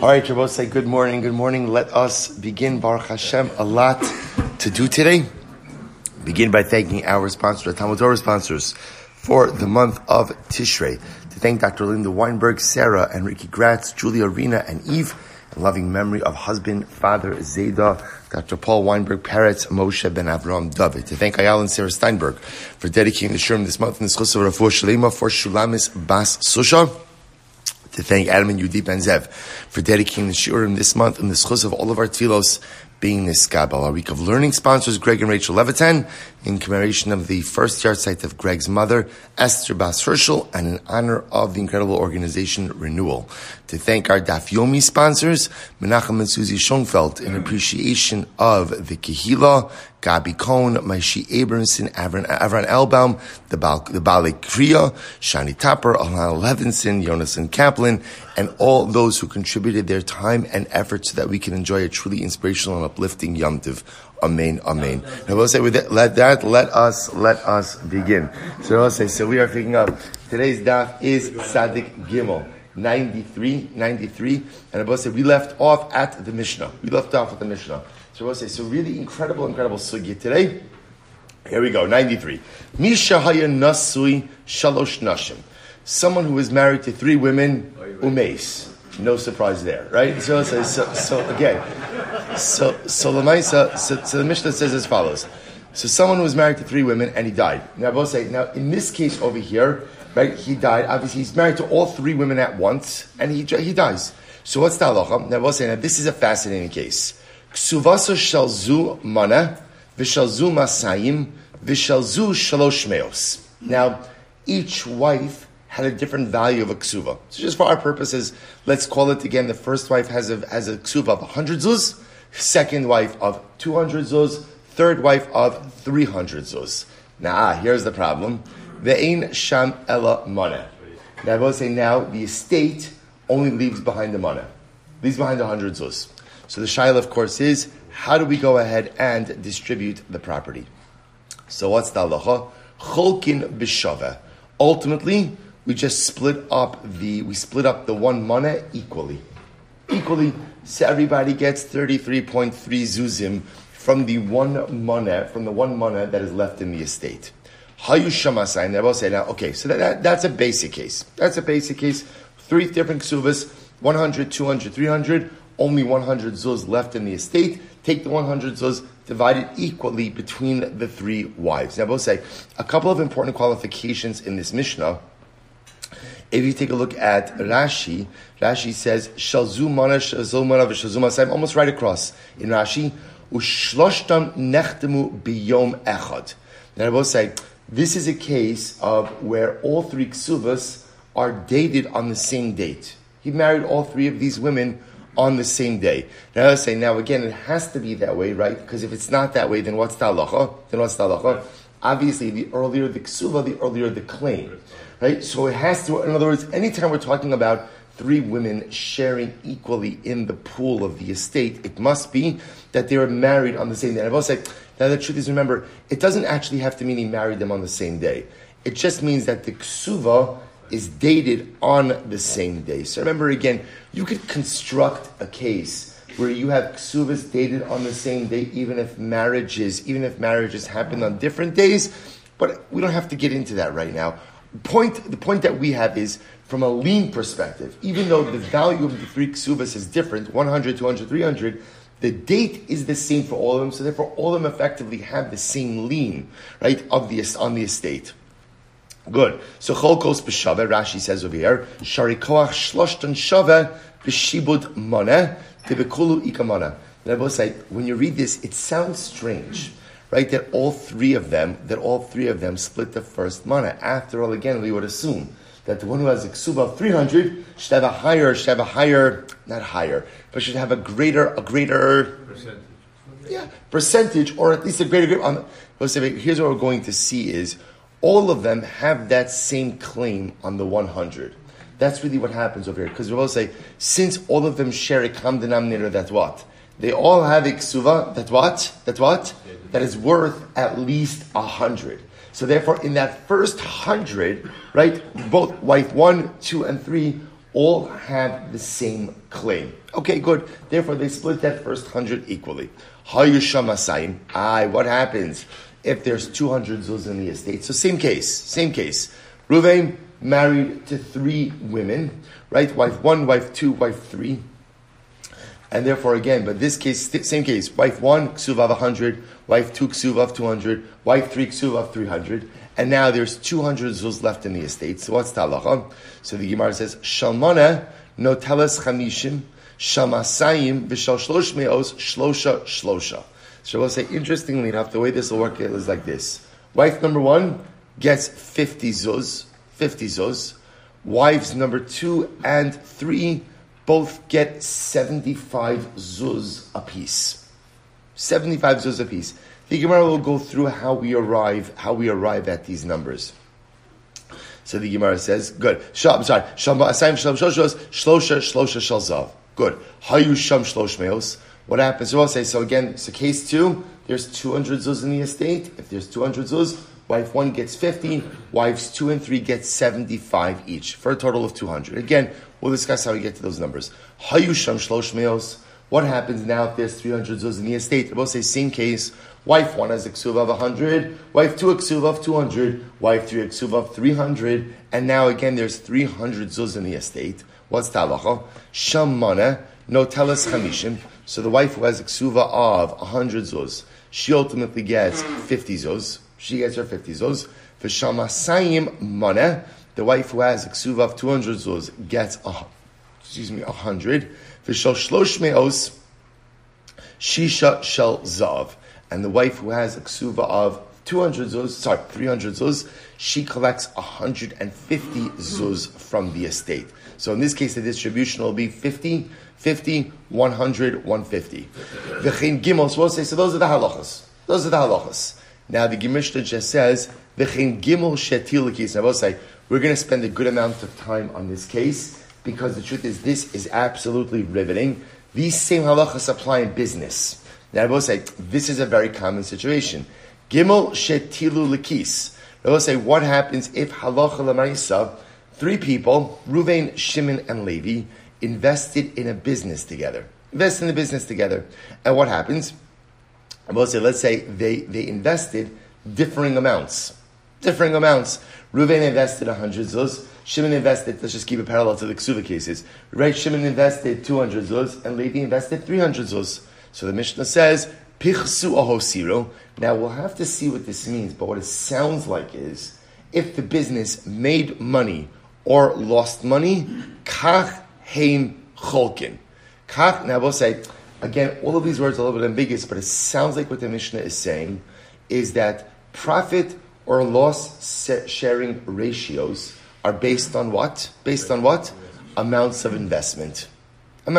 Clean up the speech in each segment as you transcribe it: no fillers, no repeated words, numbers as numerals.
All right, Shabbos, say good morning, good morning. Let us begin, Baruch Hashem, a lot to do today. Begin by thanking our sponsor, the Talmud Torah sponsors, for the month of Tishrei. To thank Dr. Linda Weinberg, Sarah, and Ricky Gratz, Julia Arena, and Eve, in loving memory of husband, father, Zayda, Dr. Paul Weinberg, Peretz, Moshe, Ben Avram, David. To thank Ayal and Sarah Steinberg for dedicating the Shurim this month in the Schus of Rafur Shalema for Shulamis Bas Susha. To thank Adam and Yudip and Zev for dedicating the Shurim this month in the Schus of all of our Tfilos being Niskabel. Our week of learning sponsors, Greg and Rachel Levitan, in commemoration of the first yard site of Greg's mother, Esther Bas Herschel, and in honor of the incredible organization Renewal. To thank our Daf Yomi sponsors, Menachem and Susie Schoenfeld, in appreciation of the Kehila, Gabi Cohn, Maishi Abramson, Avran Elbaum, the Bale Kriya, Shani Tapper, Alana Levinson, Jonathan Kaplan, and all those who contributed their time and effort so that we can enjoy a truly inspirational and uplifting Yom Tov. Amen, amen. Now we'll say with that, let us begin. So we'll say, so we are picking up. Today's daf is Sadik Gimel, 93. And we'll say, we left off at the Mishnah. So we'll say, so really incredible sugya today. Here we go, 93. Misha haya nasui shalosh nashim. Someone who is married to three women, umeis. No surprise there, right? So we'll say, so the Mishnah says as follows. So someone was married to three women and he died. Now we'll say, now in this case over here, right, he died. Obviously he's married to all three women at once and he dies. So what's the halacha? Now we'll say, now this is a fascinating case. K'suvaso shalzu mana, vishalzu masayim, vishalzu shalosh meos. Now, each wife had a different value of a k'suva. So just for our purposes, let's call it again, the first wife has a k'suva of 100 zuz, second wife of 200 zuz, third wife of 300 zuz. Now, here's the problem. Ve'ein sham ela mana. Now, I will say now, the estate only leaves behind the mana. Leaves behind 100 zuz. So the shaila, of course, is how do we go ahead and distribute the property? So what's the halacha? Cholkin b'shavah. Ultimately, we just split up the one mana equally. So everybody gets 33.3 zuzim from the one mana that is left in the estate. Hayushamasai. And they both say now, okay, so that's a basic case. Three different ksuvas, 100, 200, 300. Only 100 zuz left in the estate. Take the 100 zuz, divide it equally between the three wives. Now, I will say a couple of important qualifications in this Mishnah. If you take a look at Rashi, Rashi says, Shalzu mana, Shalzu mana, Shalzu masayim, almost right across in Rashi, Ushloshtam nechtemu biyom echad. Now, I will say this is a case of where all three ksuvas are dated on the same date. He married all three of these women on the same day. Now let's say, now again, it has to be that way, right? Because if it's not that way, then what's the halacha? Obviously, the earlier the ksuva, the earlier the claim, right? So it has to, in other words, anytime we're talking about three women sharing equally in the pool of the estate, it must be that they were married on the same day. And I've also said, now the truth is, remember, it doesn't actually have to mean he married them on the same day. It just means that the ksuva is dated on the same day. So remember again, you could construct a case where you have ksuvas dated on the same day, even if marriages happen on different days, but we don't have to get into that right now. The point that we have is, from a lien perspective, even though the value of the three ksuvas is different, 100, 200, 300, the date is the same for all of them, so therefore all of them effectively have the same lien, right, on the estate. Good. So Cholkos b'shavah, Rashi says over here, Sharikoach shloshtan shavah b'shibud maneh tebekulu ikamana. Now both say, when you read this, it sounds strange, right? That all three of them split the first maneh. After all, again, we would assume that the one who has a ksuba of 300 should have a greater percentage. Yeah, percentage, or at least a greater grip on. Here's what we're going to see is, all of them have that same claim on the 100. That's really what happens over here. Because we will say, since all of them share a common denominator, that's what? They all have a ksuva, that's what? That is worth at least 100. So therefore, in that first 100, right, both wife 1, 2, and 3 all have the same claim. Okay, good. Therefore, they split that first 100 equally. What happens if there's 200 zuz in the estate? So same case. Reuven married to 3 women, right? Wife 1, wife 2, wife 3. And therefore, again, but this case, same case. Wife 1, k'suva of 100. Wife 2, k'suva of 200. Wife 3, k'suva of 300. And now there's 200 zuz left in the estate. So what's the halacha? So the Gemara says, Shalmona noteles chamishim, shamasayim v'shal shlosh me'os shlosha. So we'll say, interestingly enough, the way this will work is like this. Wife number 1 gets 50 zuz. Wives number 2 and 3 both get 75 zuz apiece. 75 zuz apiece. The Gemara will go through how we arrive at these numbers. So the Gemara says, good. Shlosha shalzav. Good. Hayusham shlosh meos. What happens? So I'll say, so case 2, there's 200 zuz in the estate. If there's 200 zuz, wife 1 gets 50, wives 2 and 3 get 75 each, for a total of 200. Again, we'll discuss how we get to those numbers. Hayusham shlosh meos. What happens now if there's 300 zuz in the estate? We'll say, same case. Wife 1 has a ksuva of 100, wife 2 a ksuva of 200, wife 3 a ksuva of 300, and now again there's 300 zuz in the estate. What's the halacha? Sham mana, no teles chamishim. So the wife who has a ksuva of 100 zuz, she ultimately gets 50 zuz. She gets her 50 zuz. V'sham asayim mana, the wife who has a ksuva of 200 zuz gets 100. V'shal shlosh me'os, shisha shel zav. And the wife who has a ksuva of 300 zuz, she collects 150 zuz from the estate. So in this case, the distribution will be 50, 50, 100, 150. V'chein gimel, so we'll say, so those are the halachas. Now the Mishnah just says, v'chein gimel shetil l'kis. Now we'll say, we're going to spend a good amount of time on this case, because the truth is, this is absolutely riveting. These same halachas apply in business. Now, I will say, this is a very common situation. Gimel shetilu lekis. I will say, what happens if halacha l'maisa, 3 people, Reuven, Shimon, and Levi, invest in a business together. And what happens? I will say, let's say they invested differing amounts. Reuven invested 100 zuz. Shimon invested, let's just keep it parallel to the ksuva cases. Right, Shimon invested 200 zuz, and Levi invested 300 zuz. So the Mishnah says, Pichsu ahosiro. Now we'll have to see what this means, but what it sounds like is, if the business made money or lost money, Kach heim Cholkin. Kach, now we'll say, again, all of these words are a little bit ambiguous, but it sounds like what the Mishnah is saying is that profit or loss sharing ratios are based on what? Amounts of investment. So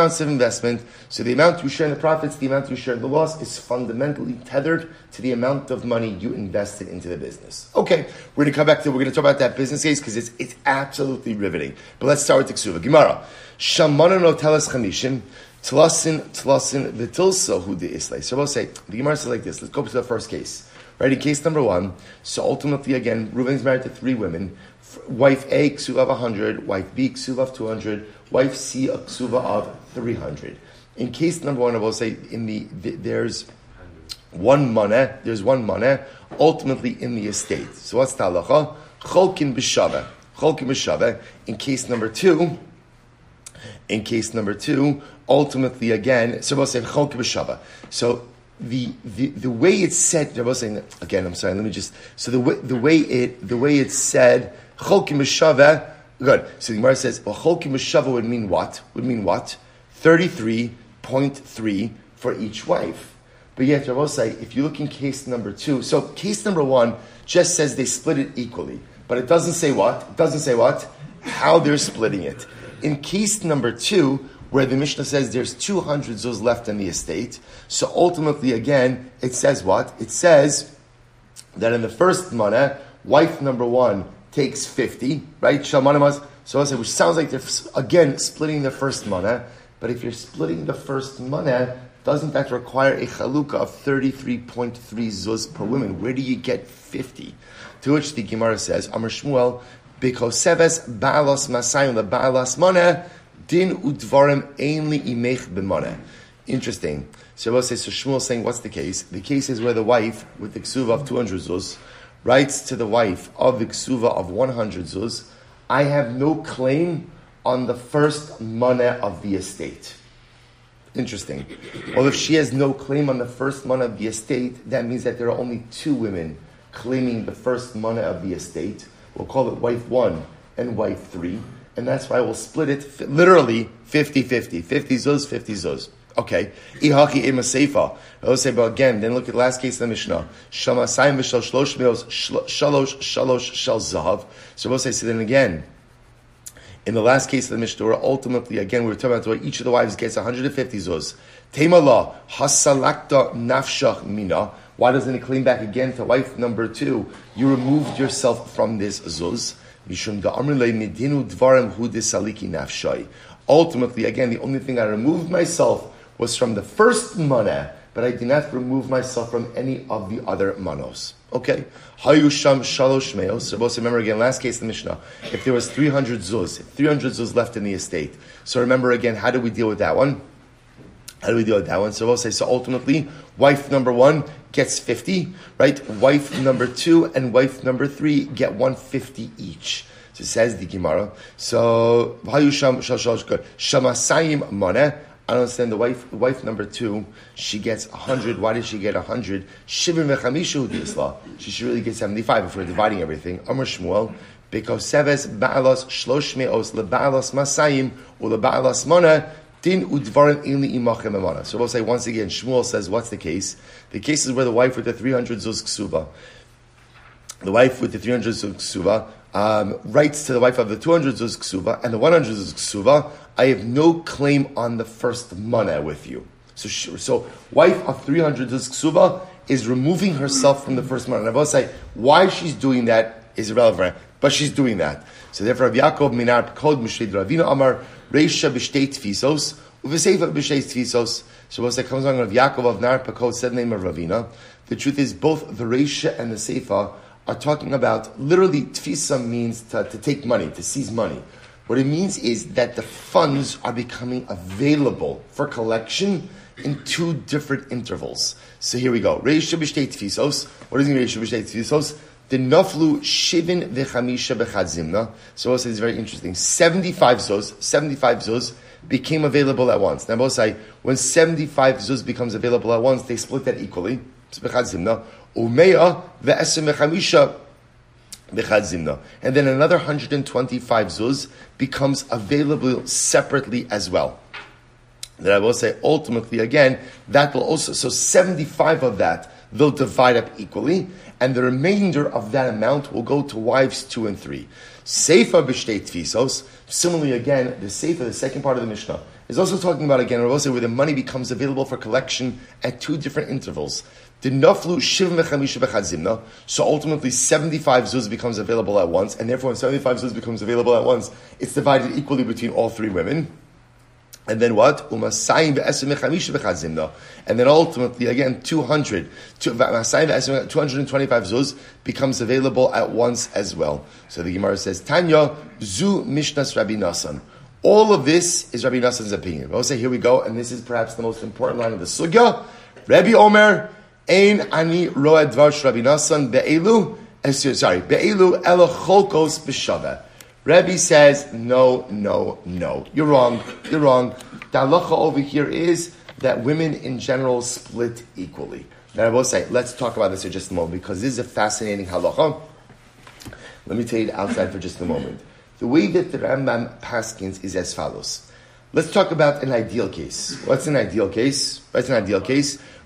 the amount you share in the profits, the amount you share in the loss is fundamentally tethered to the amount of money you invested into the business. Okay, we're going to talk about that business case because it's absolutely riveting. But let's start with the ksuva. Gemara. Shamana no teles chamishim, tlasin v'tilso hu de'islay. So we'll say, the Gemara says like this. Let's go to the first case. Right, in case number 1, so ultimately again, Reuven's married to 3 women. Wife A, ksuva of 100. Wife B, ksuva of 200. Wife C, a ksuva of 300. In case number 1, I will say there's 1 mana. Ultimately in the estate. So what's the halacha? Cholkin b'shavah. In case number two, ultimately again. So we'll say cholkin b'shavah. So the way it's said. I was saying again. I'm sorry. Let me just. So the way it's said. Cholkin b'shavah. Good. So the Gemara says, well, Cholkin b'shavah would mean what? 33.3 for each wife. But yet, I will say, if you look in case number 2, so case number 1 just says they split it equally, but it doesn't say what? How they're splitting it. In case number 2, where the Mishnah says there's 200 zuz left in the estate, so ultimately, again, it says what? It says that in the first mana, wife number 1, takes 50, right? Shalmanamas. So I say, which sounds like they're again splitting the first mana. But if you're splitting the first mana, doesn't that require a chalukah of 33.3 zuz per woman? Where do you get 50? To which the Gemara says, Amar Shmuel, B'koseves ba'alos masayim leba'alas moneh din udvarim ein li imech b'moneh. Interesting. So Shmuel is saying, what's the case? The case is where the wife with the k'suva of 200 zuz writes to the wife of the k'suva of 100 zuz, I have no claim on the first mana of the estate. Interesting. Well, if she has no claim on the first mana of the estate, that means that there are only two women claiming the first mana of the estate. We'll call it wife 1 and wife 3. And that's why we'll split it literally 50-50. 50 zuz, 50 zuz. Okay. Ihaki ema Seifa. Seifa again, then look at the last case in the Mishnah. Shamasayim v'shal shlosh meos shalosh shalosh shal zahav. So we'll say, so then again, in the last case of the Mishnah, ultimately, again, we were talking about where each of the wives gets 150 zuz. Teimala hasalakta nafshach mina. Why doesn't it claim back again to wife number 2? You removed yourself from this zuz. Mishum da'amri le medinu dvarim hu desaliki nafshay. Ultimately, again, the only thing I removed myself was from the first mana, but I did not remove myself from any of the other manos. Okay? Hayusham shalosh meos. So remember again, last case of the Mishnah. If there was 300 zuz left in the estate. So remember again, how do we deal with that one? So we'll say, so ultimately, wife number 1 gets 50, right? Wife number 2 and wife number 3 get 150 each. So it says the Gemara. So, Hayusham shamasayim mana. I don't understand the wife number 2, she gets 100. Why did she get 100? Shivim v'chamishu d'isla. She should really get 75 if we're dividing everything. Amr Shmuel, b'koseves ba'alos shlosh me'os leba'alos masayim or leba'alos mana din udvarim in li'imachem amana. So we'll say once again, Shmuel says, what's the case? The case is where the wife with the 300 zuz k'suva. The wife with the 300 zuz k'suva writes to the wife of the 200 zuz k'suva and the 100 zuz k'suva, I have no claim on the first mana with you. So wife of 300 zuz k'suva is removing herself from the first mana. And I both say, why she's doing that is irrelevant, but she's doing that. So therefore, Rav Yaakov minat kod mishlid Ravina amar Reisha b'shtei tfisos u'v'seifa b'shtei tfisos. So both say, comes on Rav Yaakov of Nar Pakod said name of Ravina. The truth is, both the Reisha and the Seifa are talking about, literally, tfisa means to take money, to seize money. What it means is that the funds are becoming available for collection in two different intervals. So here we go. Reisha b'shtei tfisos. What does it mean, Reisha b'shtei tfisos? The naflu shivin v'chamisha b'chad zimna. So I'll say it's very interesting. 75 zuz became available at once. Now I'll say, when 75 zuz becomes available at once, they split that equally. It's b'chad zimna. Umeya v'esem v'chamisha. And then another 125 zuz becomes available separately as well. Then I will say, ultimately, again, that will also, so 75 of that, they'll divide up equally, and the remainder of that amount will go to wives 2 and 3. Seifa b'shtei tfisos. Similarly, again, the Seifa, the second part of the Mishnah, is also talking about, again, where the money becomes available for collection at two different intervals. So ultimately, 75 zuz becomes available at once, and therefore, when 75 zuz becomes available at once, it's divided equally between all 3 women. And then what? And then ultimately, again, 225 zuz becomes available at once as well. So the Gemara says, Tanya, zu mishnas Rabbi Nasan. All of this is Rabbi Nassan's opinion. We'll say, here we go, and this is perhaps the most important line of the sugya. Rabbi Omer, ein ani ro'eh dvar Rabbi Nasan be'elu elo cholkos b'shavah. Rebbe says, no. You're wrong. The halacha over here is that women in general split equally. Now I will say, let's talk about this for just a moment, because this is a fascinating halacha. Let me take it outside for just a moment. The way that the Rambam paskins is as follows. Let's talk about an ideal case. What's an ideal case?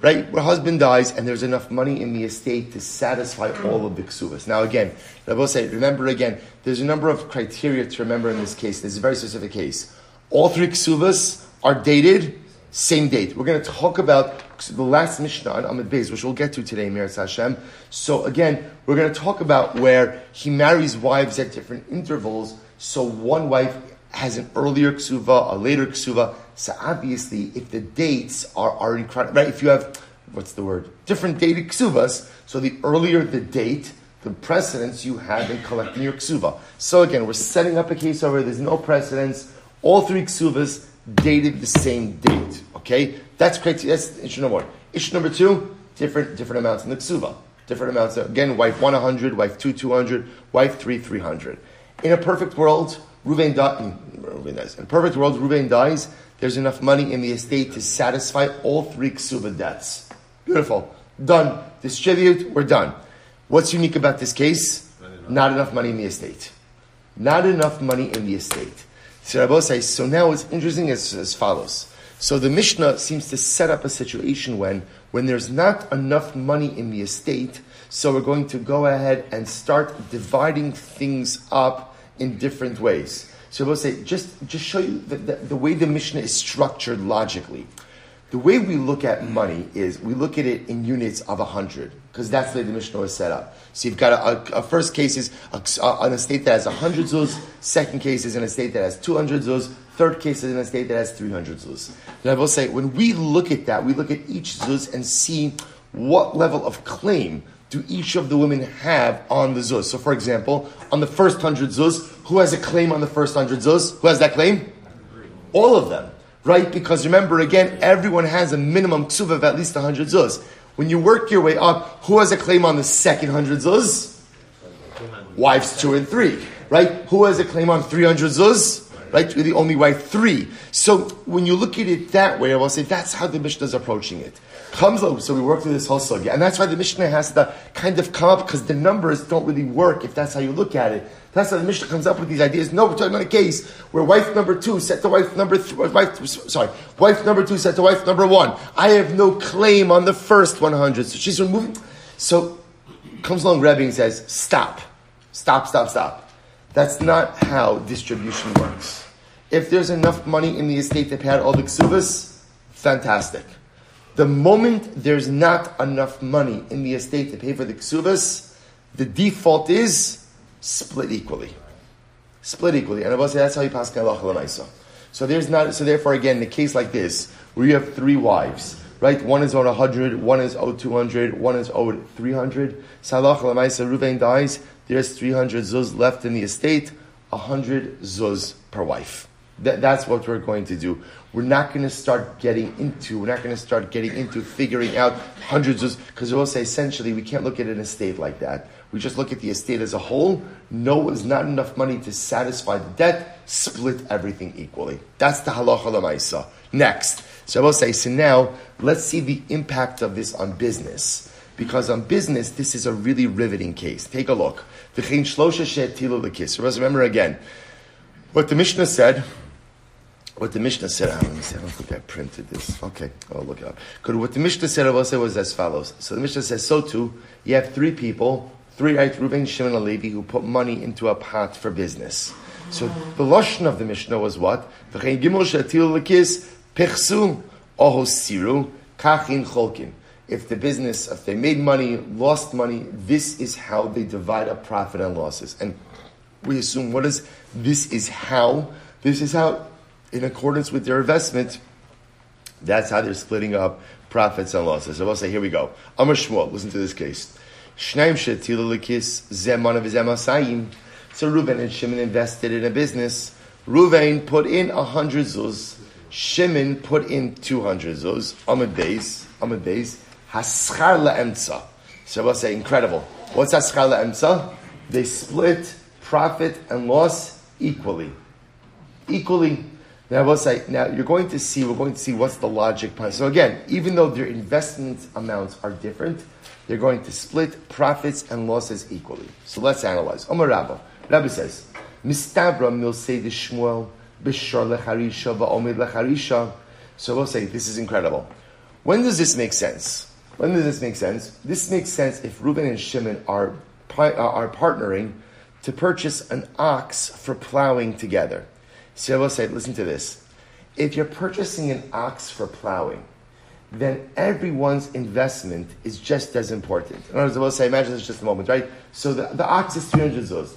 Right? Where husband dies and there's enough money in the estate to satisfy all of the ksuvas. Now again, I will say, remember again, there's a number of criteria to remember in this case. This is a very specific case. All 3 ksuvas are dated, same date. We're going to talk about the last Mishnah on Amid Beis, which we'll get to today, Meretz Hashem. So again, we're going to talk about where he marries wives at different intervals, so one wife has an earlier ksuva, a later ksuva. So obviously, if the dates are in, right? If you have, different dated ksuvas, so the earlier the date, the precedence you have in collecting your k'suva. So again, we're setting up a case over. There's no precedence. All three ksuvas dated the same date. Okay, that's correct. That's issue number one. Issue number two: different amounts in the k'suva. Different amounts. Again, wife 100, wife 200, wife 300. In a perfect world, Reuven dies. In a perfect world, Reuven dies. There's enough money in the estate to satisfy all three k'suva debts. Beautiful. Done. Distribute. We're done. What's unique about this case? Not enough money in the estate. Not enough money in the estate. So now it's interesting as follows. So the Mishnah seems to set up a situation when there's not enough money in the estate, so we're going to go ahead and start dividing things up in different ways. So we'll say, just show you the way the Mishnah is structured logically. The way we look at money is we look at it in units of 100, because that's the way the Mishnah is set up. So you've got a first case is an estate that has 100 zuz, second case is an estate that has 200 zuz, third case is an estate that has 300 zuz. And I will say, when we look at that, we look at each zuz and see what level of claim do each of the women have on the zuz. So for example, on the first 100 zuz, who has a claim on the first 100 zuz? Who has that claim? All of them. Right? Because remember, again, everyone has a minimum ksuva of at least 100 zuz. When you work your way up, who has a claim on the second 100 zuz? Wives 2 and 3. Right? Who has a claim on 300 zuz? Right? You're the only wife 3. So when you look at it that way, I will say that's how the Mishnah is approaching it. Comes up, so we work through this whole sugya. And that's why the Mishnah has to kind of come up, because the numbers don't really work if that's how you look at it. That's how the Mishnah comes up with these ideas. No, we're talking about a case where wife number 2 said to wife number 3, wife number 2 said to wife number 1, I have no claim on the first 100. So she's removing. So comes along Rebbe and says, stop. That's not how distribution works. If there's enough money in the estate to pay out all the ksuvas, fantastic. The moment there's not enough money in the estate to pay for the ksuvas, the default is split equally. And I will say that's how you pass halacha l'maisa. So therefore, again, in a case like this, where you have 3 wives, right? One is owed 100, one is owed 200, one is owed 300. So halacha l'maisa, Reuven dies. There's 300 zuz left in the estate, 100 zuz per wife. That's what we're going to do. We're not going to start getting into figuring out 100 zuz, because we'll say essentially we can't look at an estate like that. We just look at the estate as a whole. No, it's not enough money to satisfy the debt. Split everything equally. That's the halacha l'maisa. Next. So we'll say, so now let's see the impact of this on business. Because on business, this is a really riveting case. Take a look. Remember again, what the Mishnah said, I don't think I printed this. Okay, I'll look it up. Good. What the Mishnah said was as follows. So the Mishnah says, so too, you have 3 people, 3, right, Reuven, Shimon, and Levi, who put money into a pot for business. So the lashon of the Mishnah was what? If the business, if they made money, lost money, this is how they divide up profit and losses. And we assume, what is this is how? This is how, in accordance with their investment, that's how they're splitting up profits and losses. So we'll say, here we go. Amar Shmuel, listen to this case. Shneim shetilu lekis zemana v'zem asayim. So Reuven and Shimon invested in a business. Reuven put in 100 zuz. Shimon put in 200 zuz. Amad Beis. Haschar la'emtza. So we'll say, incredible. What's haschar la'emtza? They split profit and loss equally. Now we'll say, we're going to see what's the logic behind. So again, even though their investment amounts are different, they're going to split profits and losses equally. So let's analyze. Amar Rabbah. Rabbah says, Mistabra milsei de Shmuel b'shor lecharisha ba'omid lecharisha. So we'll say, this is incredible. When does this make sense? This makes sense if Reuven and Shimon are partnering to purchase an ox for plowing together. So I will say, listen to this. If you're purchasing an ox for plowing, then everyone's investment is just as important. In other words, I will say, imagine this just a moment, right? So the ox is 300 zuz.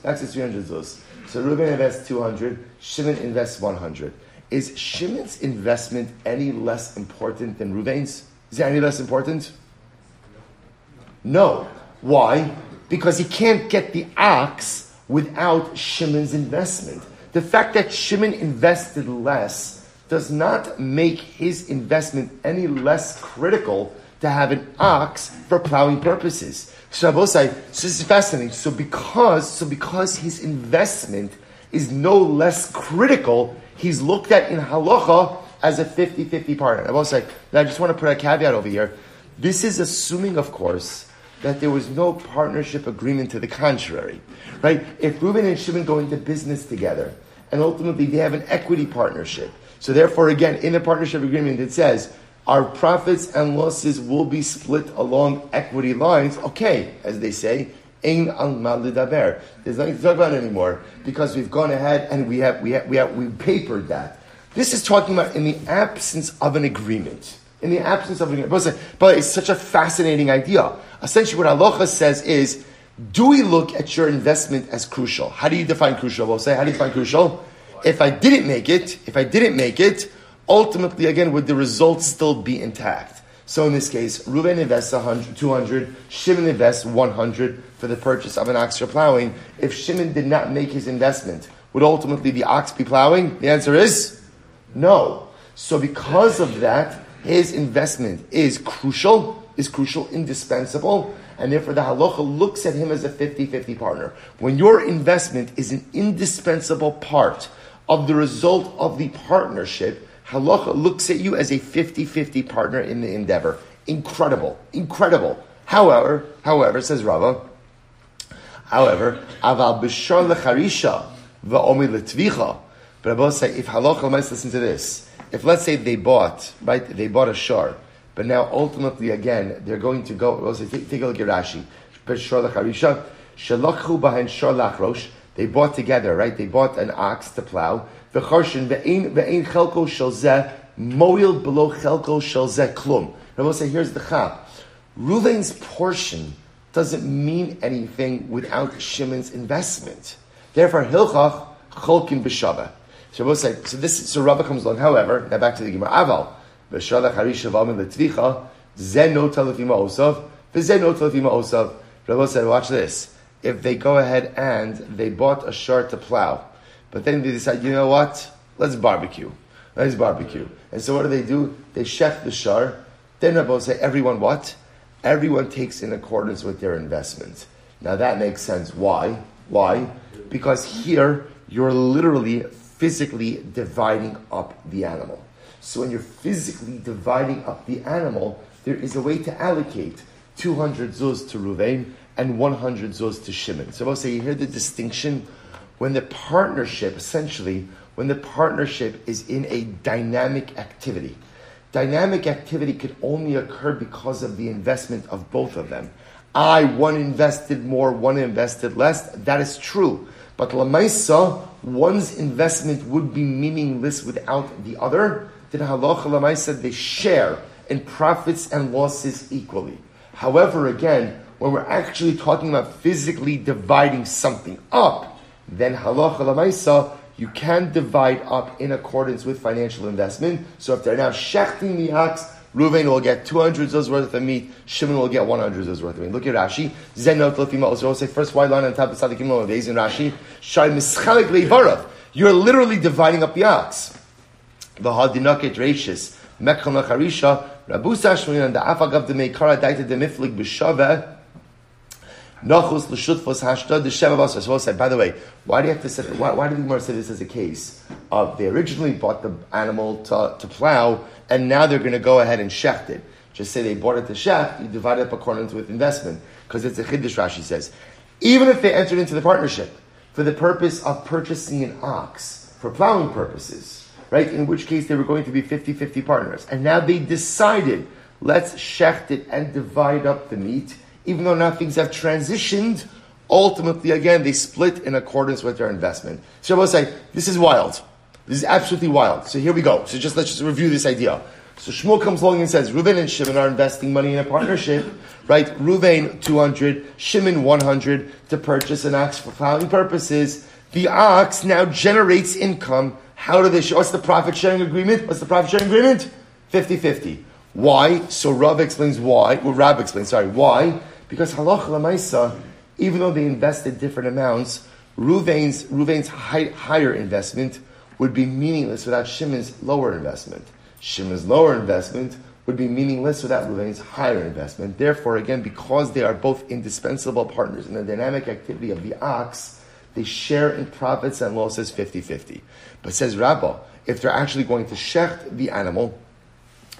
So Reuven invests 200, Shimon invests 100. Is Shimon's investment any less important than Reuven's? Is it any less important? No. Why? because he can't get the ox without Shimon's investment. The fact that Shimon invested less does not make his investment any less critical to have an ox for plowing purposes. So this is fascinating. So because his investment is no less critical, he's looked at in halacha as a 50-50 partner. I just want to put a caveat over here. This is assuming, of course, that there was no partnership agreement to the contrary, right? If Reuven and Shimon go into business together, and ultimately they have an equity partnership, so therefore, again, in the partnership agreement it says, our profits and losses will be split along equity lines, okay, as they say, ein al ma lidaber. There's nothing to talk about anymore, because we've gone ahead and we papered that. This is talking about in the absence of an agreement. In the absence of an agreement. But it's such a fascinating idea. Essentially, what halacha says is, do we look at your investment as crucial? How do you define crucial? How do you define crucial? If I didn't make it, ultimately, again, would the results still be intact? So in this case, Reuven invests 100, 200, Shimon invests 100 for the purchase of an ox for plowing. If Shimon did not make his investment, would ultimately the ox be plowing? The answer is no. So because of that, his investment is crucial, indispensable, and therefore the halacha looks at him as a 50-50 partner. When your investment is an indispensable part of the result of the partnership, halacha looks at you as a 50-50 partner in the endeavor. Incredible. However, says Rabbah, aval b'shor lecharisha v'omi letvicha. But Rabbah say, if halacha, let's listen to this. If let's say they bought a shor, but now ultimately again they're going to go. Let's say, take a look at Rashi. But shor lecharisha shelachhu b'hen shor lachrosh. They bought together, right? They bought an ox to plow. The Charshin, ve'ein chelko shelzeh, moil below chelko shelzeh klum. And we'll say, here's the chap. Reuven's portion doesn't mean anything without Shimon's investment. Therefore, hilchach, Cholkin b'shavah. So we'll say, so Rabbah comes along. However, now back to the Gemara. Aval, v'shor l'charisha v'amin l'tvicha, zeh no talafima osav, v'zeh no talafima osav. Rabbah said, watch this. If they go ahead and they bought a short to plow, but then they decide, you know what? Let's barbecue. And so what do? They chef the shar. Then Rabbi say, everyone what? Everyone takes in accordance with their investment. Now that makes sense. Why? Because here, you're literally physically dividing up the animal. So when you're physically dividing up the animal, there is a way to allocate 200 zuz to Reuven and 100 zuz to Shimon. So Rabbi say, you hear the distinction? When the partnership is in a dynamic activity could only occur because of the investment of both of them. One invested more, one invested less. That is true. But l'maisa, one's investment would be meaningless without the other. Then halacha l'maisa, they share in profits and losses equally. However, again, when we're actually talking about physically dividing something up, then halacha l'maisa, you can divide up in accordance with financial investment. So if they're now shechting the ox, Reuven will get 200 zuz worth of meat, Shimon will get 100 zuz worth of meat. Look at Rashi. Zenot l'fima osro. Say first white line on top of Sadiq Imam of Ezin and Rashi. Shai mischalik leivarav. You're literally dividing up the ox. V'hadinaket reishis. Mekhal nacharisha. Rabusa shmonin da'afagav demeikara daita demiflik b'shaveh. Nachus l'shutfos hashtad d'shem avos. So I said, by the way, why did the Gemara say this as a case of they originally bought the animal to plow and now they're going to go ahead and shecht it? Just say they bought it to shecht, you divide it up according to its investment, because it's a chiddush. Rashi says, even if they entered into the partnership for the purpose of purchasing an ox for plowing purposes, right? In which case they were going to be 50-50 partners, and now they decided let's shecht it and divide up the meat. Even though now things have transitioned, ultimately, again, they split in accordance with their investment. So I will say, this is wild. This is absolutely wild. So here we go. So just let's review this idea. So Shmuel comes along and says, Reuven and Shimon are investing money in a partnership, right? Reuven 200, Shimon 100 to purchase an ox for plowing purposes. The ox now generates income. How do they show? What's the profit sharing agreement? 50-50. Why? So Rav explains why. Because halacha l'maisa, even though they invested different amounts, Reuven's higher investment would be meaningless without Shimon's lower investment. Shimon's lower investment would be meaningless without Reuven's higher investment. Therefore, again, because they are both indispensable partners in the dynamic activity of the ox, they share in profits and losses 50-50. But says Rabbah, if they're actually going to shecht the animal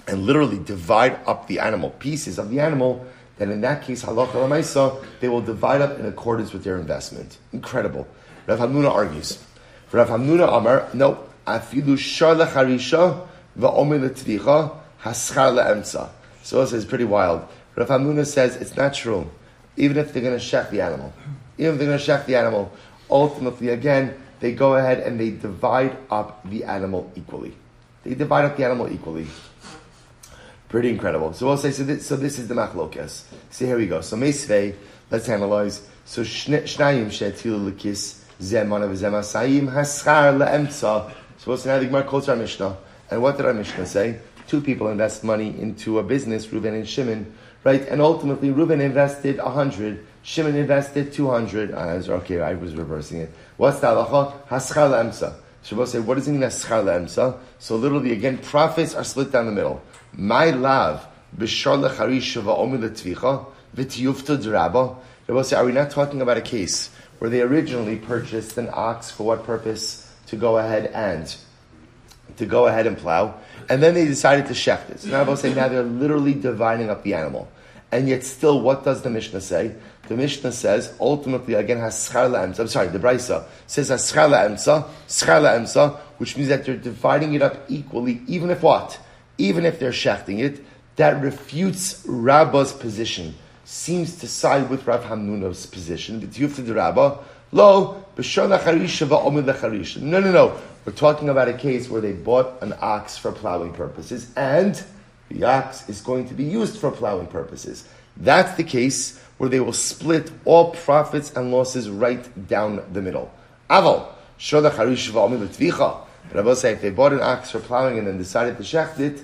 and literally divide up the animal, pieces of the animal, then in that case, halacha l'maisa, they will divide up in accordance with their investment. Incredible. Rav Hamnuna argues. For Rav Hamnuna Amar, no, afilu shor lecharisha va'omer letvicha haschar le'emtza. So this is pretty wild. Rav Hamnuna says it's not true. Even if they're going to shecht the animal, ultimately, again, they go ahead and they divide up the animal equally. Pretty incredible. So we'll say, so this is the machlokes. So here we go. So meisvei, let's analyze. So shnayim she'atilu lekis zemana v'zemasayim haschar le'emtza. So we'll say now the Gemara quotes our Mishnah. And what did our Mishnah say? Two people invest money into a business, Reuven and Shimon, right? And ultimately, Reuven invested 100. Shimon invested 200. I was reversing it. What's the halacha? Haschar le'emtza. So we'll say, what does it mean haschar le'emtza? So literally, again, profits are split down the middle. My love, b'shor lecharisha va'omer letvicha v'tiyufta d'rabba. They will say, are we not talking about a case where they originally purchased an ox for what purpose? To go ahead and plow, and then they decided to shecht it. So now we'll say, now they're literally dividing up the animal, and yet still, what does the Mishnah say? The Mishnah says ultimately again haschar le'emtza. I'm sorry, the Brisa says haschar le'emtza, which means that they're dividing it up equally, even if what? Even if they're shechting it. That refutes Rabbah's position. Seems to side with Rav Hamnuna's position. No. We're talking about a case where they bought an ox for plowing purposes, and the ox is going to be used for plowing purposes. That's the case where they will split all profits and losses right down the middle. Aval, Rabbah say, if they bought an ox for plowing and then decided to shecht it,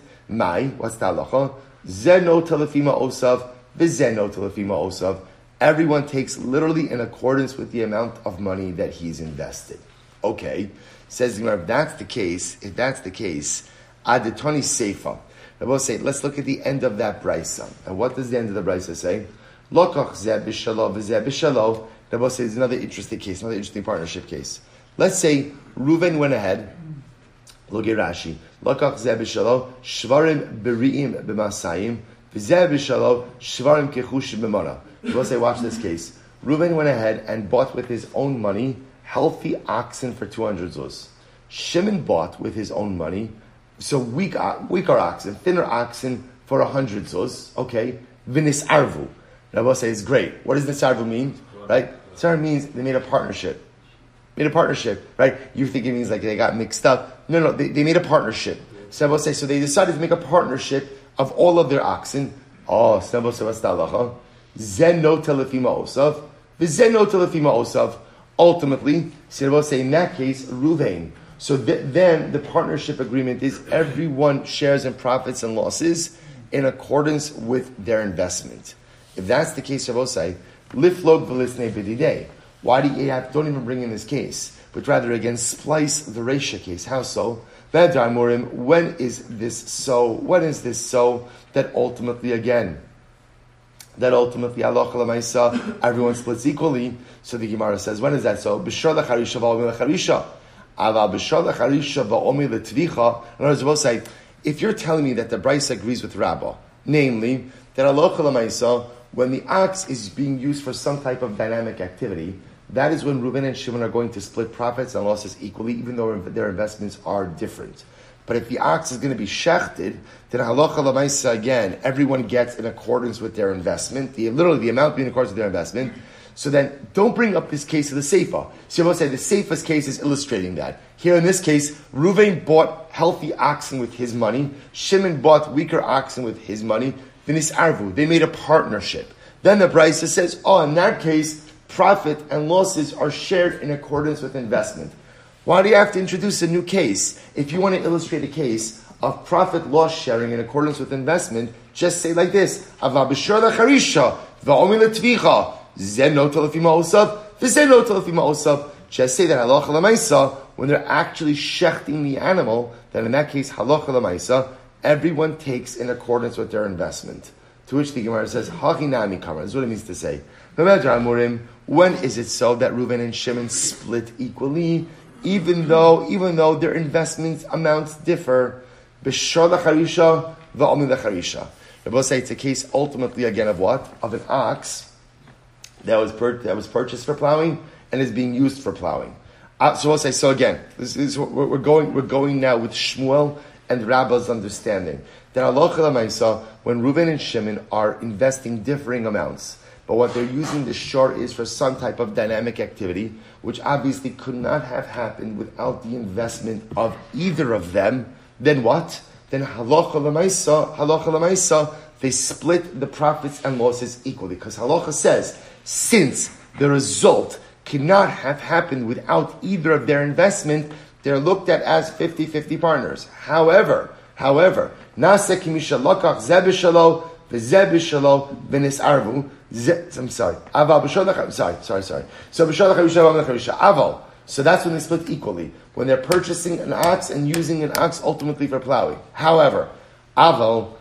what's the halacha? Zeno telefima osav, v'zeno telefima osav. Everyone takes literally in accordance with the amount of money that he's invested. Okay, says the Gemara, if that's the case, adetani seifa. Rabbah say, let's look at the end of that brisa. And what does the end of the brisa say? Lokach zeh b'shalo v'zeh b'shalo. Rabbah says, another interesting case, another interesting partnership case. Let's say Reuven went ahead. Look at Rashi. Lakach zeh b'shalo shvarim b'ri'im b'masayim v'zeh b'shalo shvarim kechush b'mana. We'll say, watch this case. Reuven went ahead and bought with his own money healthy oxen for 200 zuz. Shimon bought with his own money weaker oxen, thinner oxen for 100 zuz. Okay, v'nisarvu. Rabbah says, great. What does nisarvu mean? Right? Nisarvu means they made a partnership. Right? You're thinking it means like they got mixed up. No, they made a partnership. Snebel says, so they decided to make a partnership of all of their oxen. Oh, Snebel says, what's the halacha? Zeno telefima osav, v'zeno telefima osav. Ultimately, Snebel says, in that case, Reuven. So then the partnership agreement is everyone shares in profits and losses in accordance with their investment. If that's the case, Snebel says, liflog v'lisnei b'didei. Why do you have, don't even bring in this case, but rather again splice the Reisha case? How so? When is this so? That ultimately, halacha l'maisa, everyone splits equally. So the Gemara says, when is that so? B'shor lecharisha va'omer lecharisha. Ava b'shor lecharisha va'omer letvicha. In other words, say, if you're telling me that the Brisa agrees with Rabbah, namely, that halacha l'maisa, when the ox is being used for some type of dynamic activity, that is when Reuven and Shimon are going to split profits and losses equally, even though their investments are different. But if the ox is going to be shechted, then halacha l'maisa again, everyone gets in accordance with their investment, the amount being in accordance with their investment. So then, don't bring up this case of the Seifa. So you will say the Seifa's case is illustrating that. Here in this case, Reuven bought healthy oxen with his money, Shimon bought weaker oxen with his money, they made a partnership. Then the Brisa says, in that case, profit and losses are shared in accordance with investment. Why do you have to introduce a new case? If you want to illustrate a case of profit-loss sharing in accordance with investment, just say like this, Ava b'shor lecharisha, va'omer letvicha, Zeno telefima osav, v'zeno telefima osav. Just say that halacha l'maisa when they're actually shechting the animal. Then in that case, halacha l'maisa, everyone takes in accordance with their investment. To which the Gemara says, "Hachinami kamar." That's what it means to say. When is it so that Reuven and Shimon split equally, even though their investment amounts differ? B'shor l'charisha v'omid l'charisha. They both say it's a case ultimately again of what? Of an ox that was purchased for plowing and is being used for plowing. So we'll say so again. We're going now with Shmuel and Rabbah's understanding that halacha l'maisa when Reuven and Shimon are investing differing amounts, but what they're using the shor is for some type of dynamic activity, which obviously could not have happened without the investment of either of them. Then what? Then halacha l'maisa, they split the profits and losses equally, because halacha says since the result cannot have happened without either of their investment, they're looked at as 50-50 partners. However, So that's when they split equally, when they're purchasing an ox and using an ox ultimately for plowing. However, listen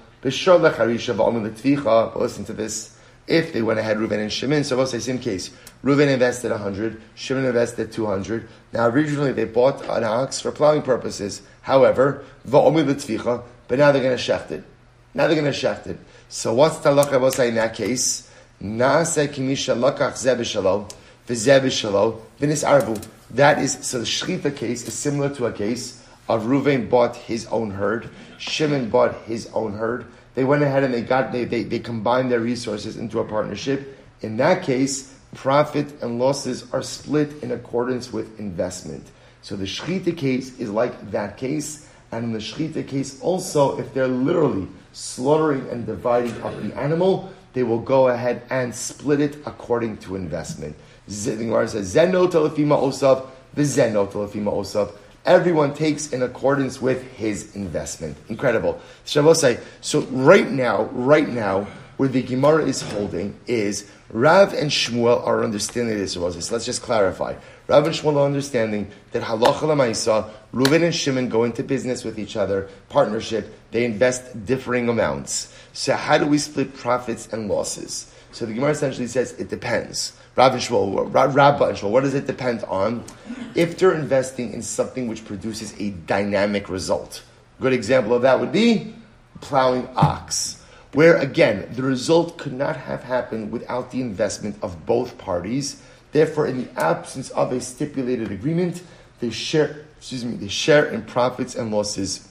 to this. If they went ahead, Reuven and Shimon, so we'll say same case. Reuven invested 100, Shimon invested 200. Now originally they bought an ox for plowing purposes. However, v'omid l'tficha, but now they're going to shecht it. So what's the halacha we'll say in that case? Na'aseh kimisha lakach zeh b'shalo, v'zeh b'shalo, v'nis'arvu. That is, so the shechita case is similar to a case of Reuven bought his own herd, Shimon bought his own herd. They went ahead and they combined their resources into a partnership. In that case, profit and losses are split in accordance with investment. So the shechita case is like that case, and in the shechita case also, if they're literally slaughtering and dividing up the animal, they will go ahead and split it according to investment. The Gemara says, "Zeno telefima osav, v'zeno telefima osav." Everyone takes in accordance with his investment. Incredible. So right now, where the Gemara is holding is Rav and Shmuel are understanding this. So let's just clarify. Rav and Shmuel are understanding that halacha l'maisa, Reuven and Shimon go into business with each other, partnership, they invest differing amounts. So how do we split profits and losses? So the Gemara essentially says it depends. Rabbah and Shmuel, what does it depend on? If they're investing in something which produces a dynamic result. A good example of that would be plowing ox, where again, the result could not have happened without the investment of both parties. Therefore, in the absence of a stipulated agreement, they share in profits and losses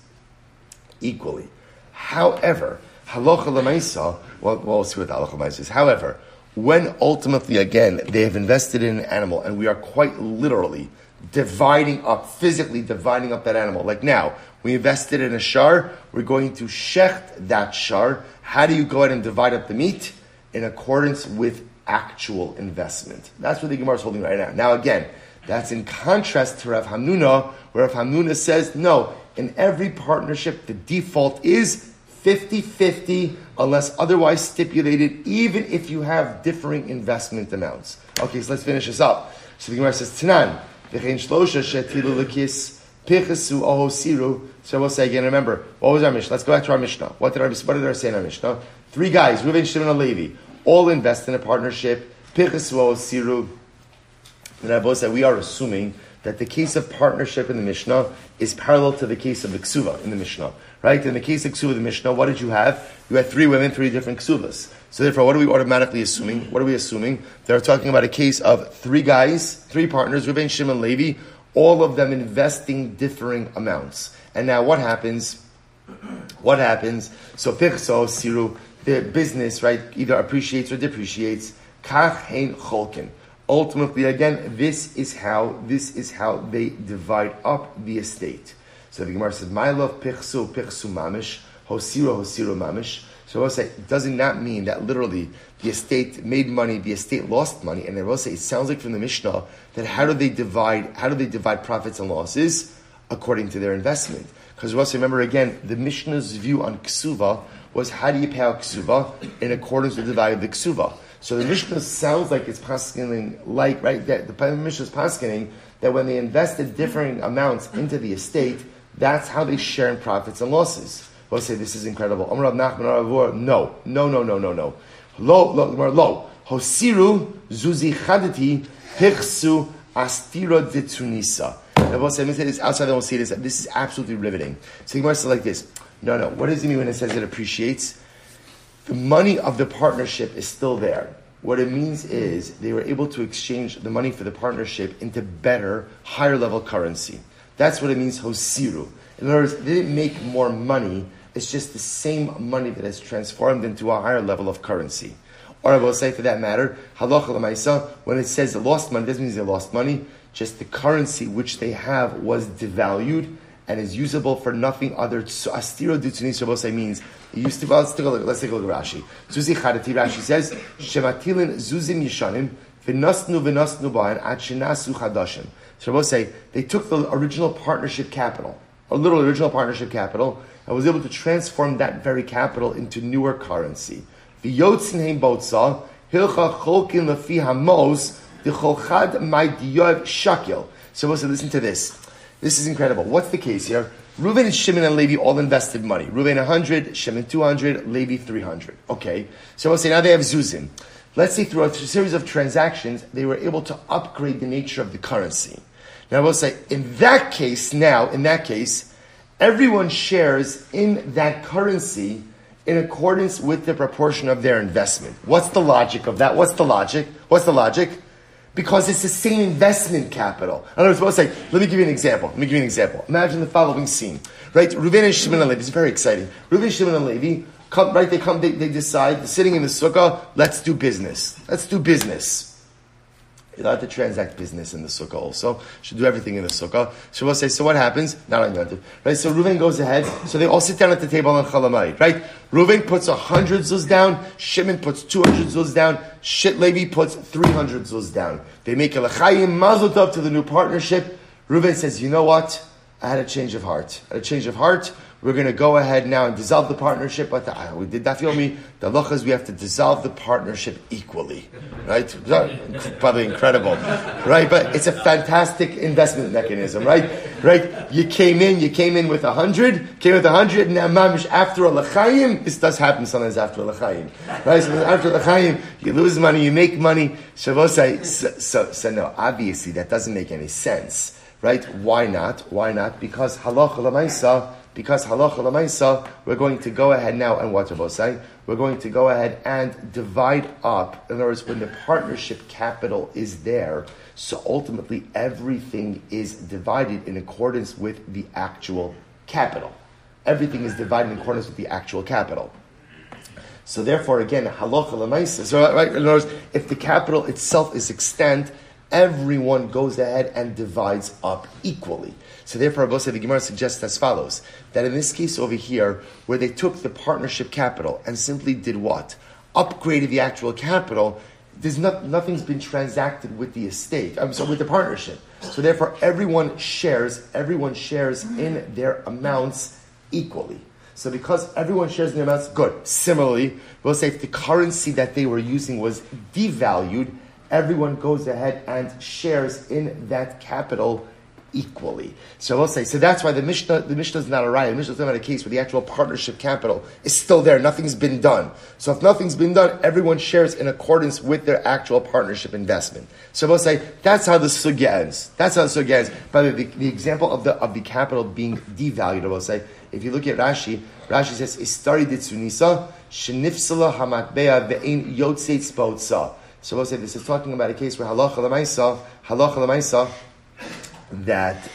equally. However, halacha l'maisa, we'll see what the halacha l'maisa is. However, when ultimately, again, they have invested in an animal and we are quite literally physically dividing up that animal. Like now, we invested in a shor, we're going to shecht that shor. How do you go ahead and divide up the meat? In accordance with actual investment. That's what the Gemara is holding right now. Now again, that's in contrast to Rav Hamnuna, where Rav Hamnuna says, no, in every partnership, the default is 50-50, unless otherwise stipulated, even if you have differing investment amounts. Okay, so let's finish this up. So the Gemara says, Tanan, v'chein shlosha shetilu lekis, pichesu oho siru. So we'll say again, remember, what was our Mishnah? Let's go back to our Mishnah. What did I say in our Mishnah? Three guys, Reuven, Shimon, and Levi, all invest in a partnership, pichesu oho siru. The Rabbah said, we are assuming that the case of partnership in the Mishnah is parallel to the case of the k'suva in the Mishnah, right? In the case of k'suva in the Mishnah, what did you have? You had three women, three different k'suvas. So therefore, what are we automatically assuming? They're talking about a case of three guys, three partners, Reuven, Shimon, Levi, all of them investing differing amounts. And now what happens? So pichso, siru, their business, right, either appreciates or depreciates. Kach hein cholkin. Ultimately, again, this is how they divide up the estate. So the Gemara says, "My love, pichsu mamish, hosiru mamish." So I will say, doesn't that mean that literally the estate made money, the estate lost money? And I will say, it sounds like from the Mishnah that how do they divide profits and losses according to their investment? Because we also remember again, the Mishnah's view on ksuva was how do you pay out ksuva in accordance with the value of the ksuva. So the Mishnah sounds like it's paskening, like, right, that the Mishnah is paskening that when they invested differing amounts into the estate, that's how they share in profits and losses. We'll say this is incredible. No. Lo. Hosiru zuzi chadati hichsu astira de tunisa. We'll say this outside. They won't see this. This is absolutely riveting. So Gemara says like this. No. What does it mean when it says it appreciates? The money of the partnership is still there. What it means is they were able to exchange the money for the partnership into better, higher level currency. That's what it means, hosiru. In other words, they didn't make more money. It's just the same money that has transformed into a higher level of currency. Or I will say, for that matter, halacha l'maisa, when it says they lost money, it doesn't mean they lost money. Just the currency which they have was devalued and is usable for nothing other. So astiro d'tunis, Rabosai means it used to. Well, let's take a look at Rashi. Zuzi chadati. Rashi says shematilin zuzim yishanim v'nasnu ba'an ad shenasu chadashim. So Rabosai, they took the original partnership capital, and was able to transform that very capital into newer currency. V'yotzin heim botza hilcha cholkin lefi hamos d'cholchad ma'diyav shakil. So Rabosai, listen to this. This is incredible. What's the case here? Reuven and Shimon and Levi all invested money. Reuven 100, Shimon 200, Levi 300. Okay. So we'll say now they have zuzim. Let's say through a series of transactions, they were able to upgrade the nature of the currency. Now we'll say in that case, everyone shares in that currency in accordance with the proportion of their investment. What's the logic of that? What's the logic? Because it's the same investment capital. In other words, we'll say, let me give you an example. Imagine the following scene, right? Reuven and Shimon and Levi, it's very exciting. Reuven and Shimon and Levi, they decide, they're sitting in the sukkah, let's do business. You're allowed to transact business in the sukkah also. Should do everything in the sukkah. So we'll say, so what happens? Right? So Reuven goes ahead. So they all sit down at the table on Chalamai, right? Reuven puts 100 zuz down. Shimon puts 200 zuz down. Levi puts 300 zuz down. They make a lechayim mazel tov to the new partnership. Reuven says, you know what? I had a change of heart. We're going to go ahead now and dissolve the partnership. But we did that, feel me? The halacha is we have to dissolve the partnership equally. Right? Probably incredible. Right? But it's a fantastic investment mechanism, right? Right? You came in with 100, and now mamish, after a l'chaim, this does happen sometimes after a l'chaim. Right? So after a l'chaim, you lose money, you make money. So no, obviously that doesn't make any sense. Right? Why not? Because halacha l'maisa, we're going to go ahead now and what Rabbi say? We're going to go ahead and divide up. In other words, when the partnership capital is there, so ultimately everything is divided in accordance with the actual capital. So therefore, again, halacha l'maisa. So, right, in other words, if the capital itself is extant, everyone goes ahead and divides up equally. So therefore, Rabbi said, the Gemara suggests as follows, that in this case over here, where they took the partnership capital and simply did what? Upgraded the actual capital, nothing's been transacted with the estate. With the partnership. So therefore, everyone shares in their amounts equally. So because everyone shares in their amounts, good. Similarly, we'll say if the currency that they were using was devalued, everyone goes ahead and shares in that capital equally. So we'll say, so that's why the Mishnah is not a riot. The Mishnah is not a case where the actual partnership capital is still there. Nothing's been done. So if nothing's been done, everyone shares in accordance with their actual partnership investment. So we'll say, that's how the sugya ends. By the way, the example of the capital being devalued, I will say, if you look at Rashi says, Istari ditsunisa, shenifsala hamatbea ve'in yotzeit spotsa. So we'll say, this is talking about a case where halacha l'maisa, that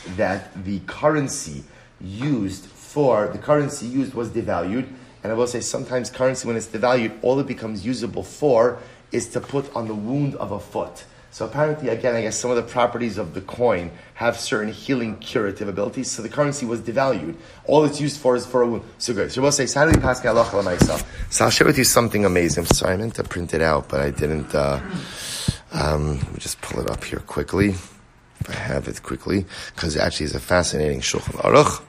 the currency used was devalued, and I will say sometimes currency, when it's devalued, all it becomes usable for is to put on the wound of a foot. So apparently, again, I guess some of the properties of the coin have certain healing, curative abilities. So the currency was devalued. All it's used for is for a wound. So good. So we'll say, so how do we pass halacha l'maisa? So I'll share with you something amazing. Sorry, I meant to print it out, but I didn't. Let me just pull it up here quickly. If I have it quickly, because it actually is a fascinating Shulchan Aruch.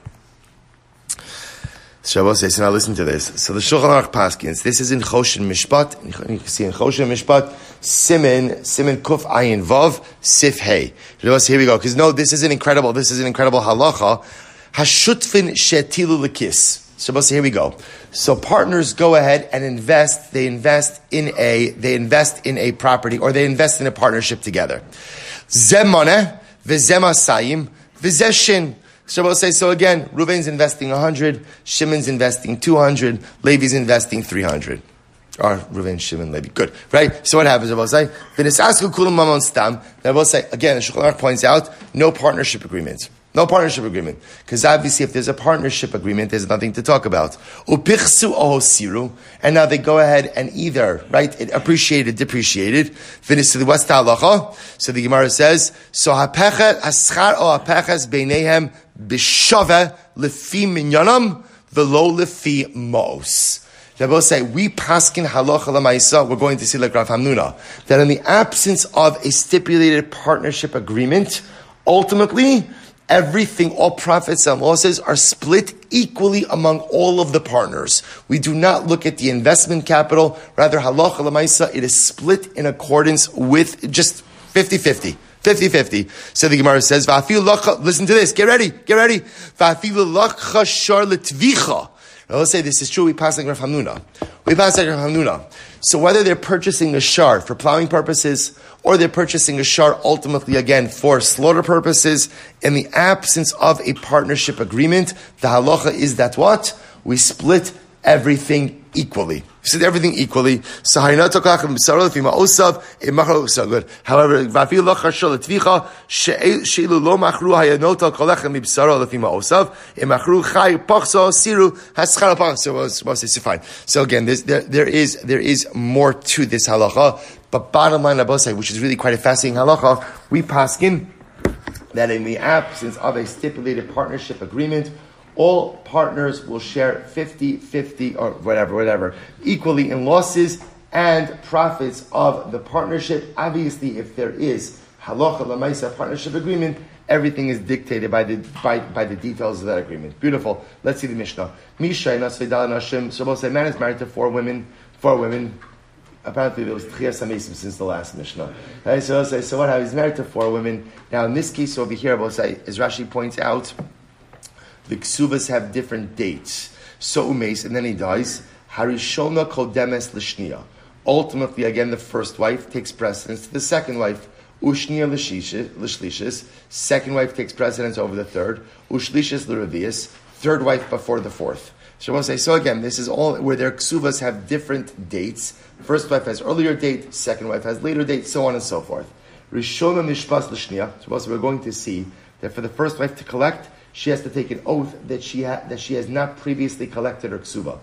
Shabbos says, now listen to this. So the Shulchan Aruch Paskins, this is in Choshen Mishpat. You can see in Choshen Mishpat, Simen Kuf Ayin Vav, Sif Hey. Shabbos, here we go. Because no, this is an incredible, halacha. Hashutfin Shetilu Lekis. Shabbos, here we go. So partners go ahead and invest. They invest in a property, or they invest in a partnership together. Zem Moneh, Vizem Asayim, Vizeshin. Shabbos says, so again, Reuven's investing 100, Shimon's investing 200, Levi's investing 300. Or Reuven, Shimon, Levi. Good, right? So what happens, Shabbos say? Then we'll say, again, Shulchan Aruch points out, no partnership agreement. No partnership agreement. Because obviously if there's a partnership agreement, there's nothing to talk about. And now they go ahead and either, right, it appreciated, depreciated. Finish to the West halacha. So the Gemara says, so hapechet, aschar o hapechas beinehem b'shaveh lefi minyanam velo lefi mos. They both say, we paskin halacha l'maisa, we're going to see like Rav Hamnuna, that in the absence of a stipulated partnership agreement, ultimately, everything, all profits and losses are split equally among all of the partners. We do not look at the investment capital. Rather, halacha l'maisa, it is split in accordance with just 50-50. 50-50. So the Gemara says, va'afilu lacha, listen to this, get ready. Va'afilu lacha shor l'tvicha. Now let's say this is true, we pass like Rav Hamnuna. So whether they're purchasing a shor for plowing purposes, or they're purchasing a shor ultimately again for slaughter purposes, in the absence of a partnership agreement, the halacha is that what? We split everything equally. So good. However, so again, there is more to this halacha. But bottom line, I both say, which is really quite a fascinating halacha, we paskin that in the absence of a stipulated partnership agreement, all partners will share 50-50 or whatever, equally in losses and profits of the partnership. Obviously, if there is halacha l'maisa partnership agreement, everything is dictated by the details of that agreement. Beautiful. Let's see the Mishnah. A man is married to four women. Apparently, there was tchias hamesim since the last Mishnah. Right, so what happens? He's married to four women. Now, in this case over here, as Rashi points out, the ksuvas have different dates. So umeis, and then he dies. Harishona kodemes l'shnia. Ultimately, again, the first wife takes precedence to the second wife. Ushnia l'shlishis. Second wife takes precedence over the third. Ushlishis l'revius. Third wife before the fourth. So I want to say, so again, this is all where their ksuvas have different dates. First wife has earlier date. Second wife has later date. So on and so forth. Rishona mishpas l'shnia. So we're going to see that for the first wife to collect, she has to take an oath that she has not previously collected her ksuba.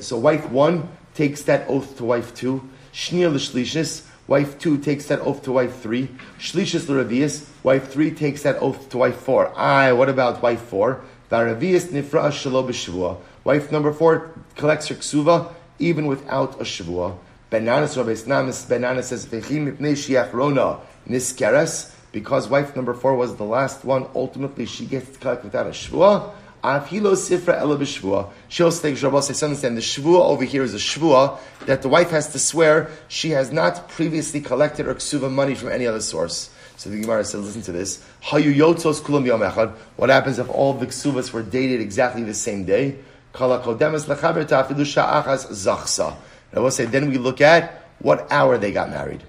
So wife one takes that oath to wife two. Shnir l'shlishis. Wife two takes that oath to wife three. Shlishis l'revius. Wife three takes that oath to wife four. What about wife four? V'revius nifra shelo b'shavua. Wife number four collects her ksuba even without a shavua. Benanas says v'chim mipnei shiachrona niskeres. Because wife number four was the last one, ultimately she gets to collect without a shvua. Afhilo sifra ela b'shvua. She also takes Rabbah says, understand, the shvua over here is a shvua that the wife has to swear she has not previously collected her ksuva money from any other source. So the Gemara said, listen to this. Hayu yotzos kulam yom echad. What happens if all the ksuvas were dated exactly the same day? Kala kodemes lechaber ta'afilu sha'achas zachsa. I will say, then we look at what hour they got married.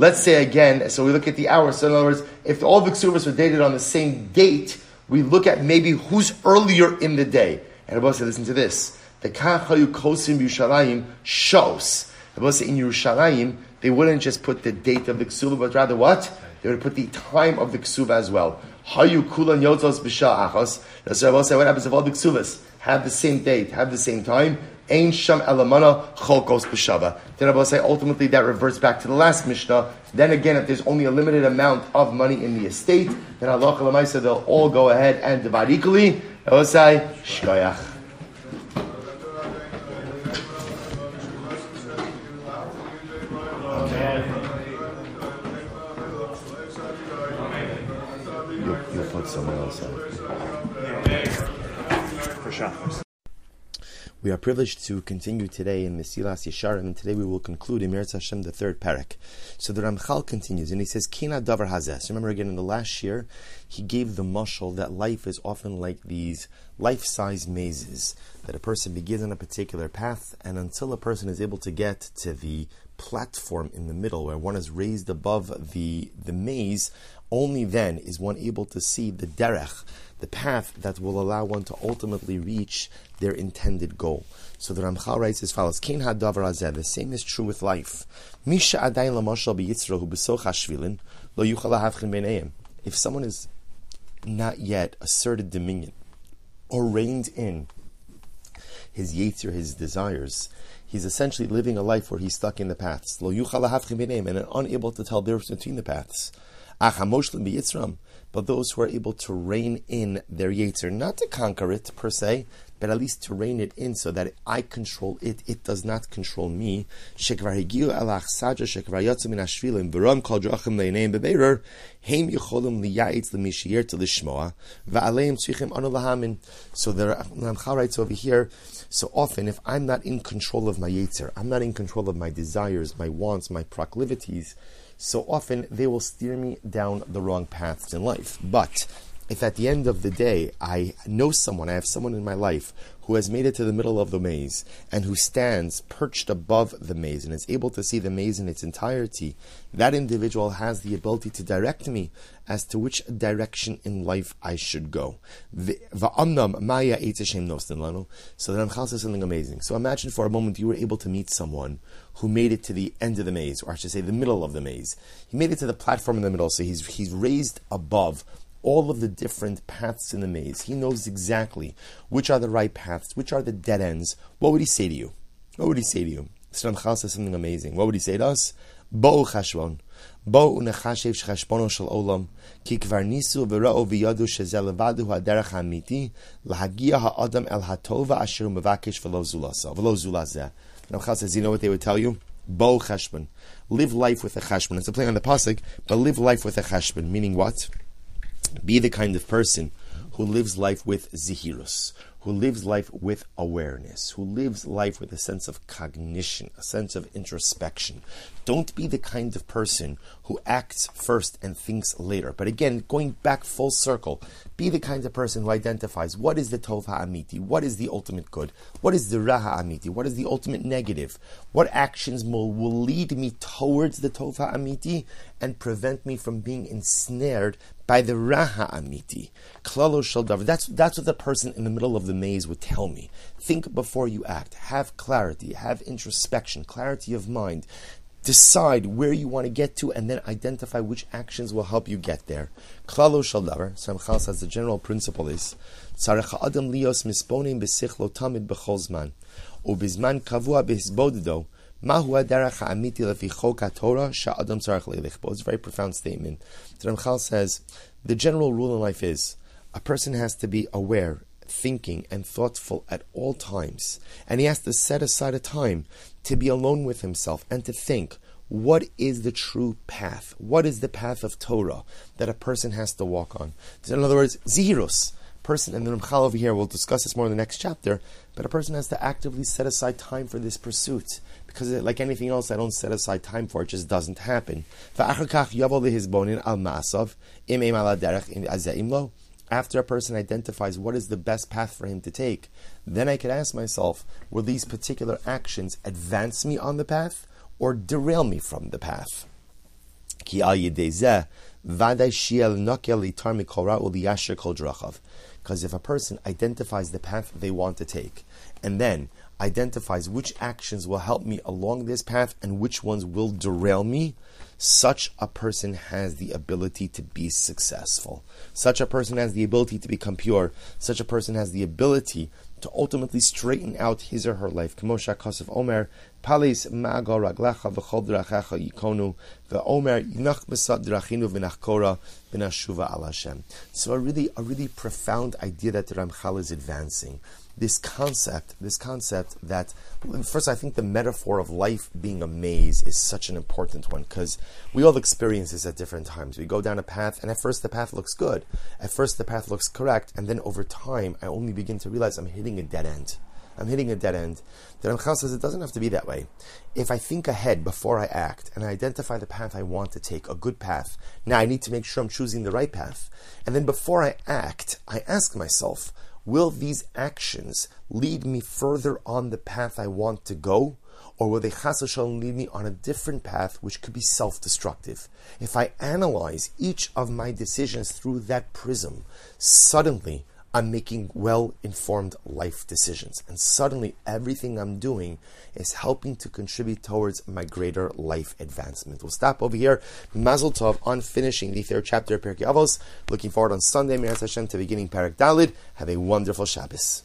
Let's say again, so we look at the hour. So in other words, if all the ksuvas were dated on the same date, we look at maybe who's earlier in the day. And Rabbah said, listen to this. The kachayu kosim Yerushalayim shows. Rabbah said, in Yerushalayim, they wouldn't just put the date of the ksuva, but rather what? They would put the time of the ksuva as well. Hayu kulan yotzos b'shah achos. That's what Rabbah said. What happens if all the ksuvas have the same date, have the same time? Ain sham elamana cholkos b'shavah. Then I will say ultimately that reverts back to the last Mishnah. Then again, if there's only a limited amount of money in the estate, then halacha l'maisa they'll all go ahead and divide equally. I will say shkoyach. You'll put someone else on. For sure. We are privileged to continue today in Mesilas Yesharim, and today we will conclude in Eretz Hashem the third parak. So the Ramchal continues, and he says, "Kina davar hazeh." So remember again, in the last year, he gave the mashal that life is often like these life-size mazes, that a person begins on a particular path, and until a person is able to get to the platform in the middle, where one is raised above the maze, only then is one able to see the derech, the path that will allow one to ultimately reach their intended goal. So the Ramchal writes as follows: Kein hadavar hazeh. The same is true with life. Misha adayin lamashal biyitzrohu b'soch hashvilin lo yuchal lahavchin beinayim. If someone is not yet asserted dominion or reined in his yitzir, his desires, he's essentially living a life where he's stuck in the paths. Lo yuchal lahavchin beinayim, and unable to tell the difference between the paths. Ach hamoshlim biyitzram. But those who are able to rein in their yetzer, not to conquer it per se, but at least to rein it in so that I control it, it does not control me. So the Ramchal writes over here, so often if I'm not in control of my yetzer, I'm not in control of my desires, my wants, my proclivities, so often they will steer me down the wrong paths in life. But if at the end of the day I know someone, I have someone in my life who has made it to the middle of the maze and who stands perched above the maze and is able to see the maze in its entirety, that individual has the ability to direct me as to which direction in life I should go. So the Ramchal says something amazing. So imagine for a moment you were able to meet someone who made it to the end of the maze, or I should say the middle of the maze. He made it to the platform in the middle, so he's raised above all of the different paths in the maze. He knows exactly which are the right paths, which are the dead ends. What would he say to you? What would he say to you? So Ramchal says something amazing. What would he say to us? Bo'u chashbon. Bo'u nechashev shechashbono shel olam. Ki kvar nisu v'ra'u v'yadu shezeh levadu ha'derech ha'amiti lahagia ha'adam el ha'tova asher u'mevakesh v'lo zulazeh. Ramchal says, you know what they would tell you? Bo'u chashbon. Live life with a chashbon. It's a play on the pasuk, but live life with a chashbon. Meaning what? Be the kind of person who lives life with zihirus, who lives life with awareness, who lives life with a sense of cognition, a sense of introspection. Don't be the kind of person who acts first and thinks later. But again, going back full circle, be the kind of person who identifies what is the Tov HaAmiti, what is the ultimate good, what is the Raha Amiti, what is the ultimate negative, what actions will lead me towards the Tov HaAmiti and prevent me from being ensnared by the Raha Amiti. Klalo shel davar. That's what the person in the middle of the maze would tell me. Think before you act. Have clarity. Have introspection. Clarity of mind. Decide where you want to get to, and then identify which actions will help you get there. Klalo shel davar. So Ramchal says the general principle is tzarech ha'adam lios misponim b'sichlo tamid b'chol zman ubizman kavua b'hisboddo. It's a very profound statement. The Ramchal says, the general rule in life is, a person has to be aware, thinking, and thoughtful at all times. And he has to set aside a time to be alone with himself and to think, what is the true path? What is the path of Torah that a person has to walk on? In other words, zihirus. Person, and the Ramchal over here, we'll discuss this more in the next chapter, but a person has to actively set aside time for this pursuit, because like anything else I don't set aside time for, it just doesn't happen. After a person identifies what is the best path for him to take, then I can ask myself, will these particular actions advance me on the path or derail me from the path? Because if a person identifies the path they want to take, and then identifies which actions will help me along this path and which ones will derail me, such a person has the ability to be successful. Such a person has the ability to become pure. Such a person has the ability to ultimately straighten out his or her life. K'mosha Kosov Omer, Palis Ma'agol Raglacha V'chol Drachecha Yikonu V'Omer Yinach B'sat Drachinu V'nach Korah V'nashuva Al Hashem. So a really profound idea that the Ramchal is advancing. This concept that, first, I think the metaphor of life being a maze is such an important one, because we all experience this at different times. We go down a path, and at first the path looks good. At first the path looks correct, and then over time, I only begin to realize I'm hitting a dead end. I'm hitting a dead end. The Ramchal says it doesn't have to be that way. If I think ahead before I act and I identify the path I want to take, a good path, now I need to make sure I'm choosing the right path. And then before I act, I ask myself, will these actions lead me further on the path I want to go? Or will they chas v'shalom lead me on a different path which could be self-destructive? If I analyze each of my decisions through that prism, suddenly I'm making well-informed life decisions. And suddenly everything I'm doing is helping to contribute towards my greater life advancement. We'll stop over here. Mazel Tov on finishing the third chapter of Perkei Avos. Looking forward on Sunday, Mir Hashem, to beginning Perek Dalid. Have a wonderful Shabbos.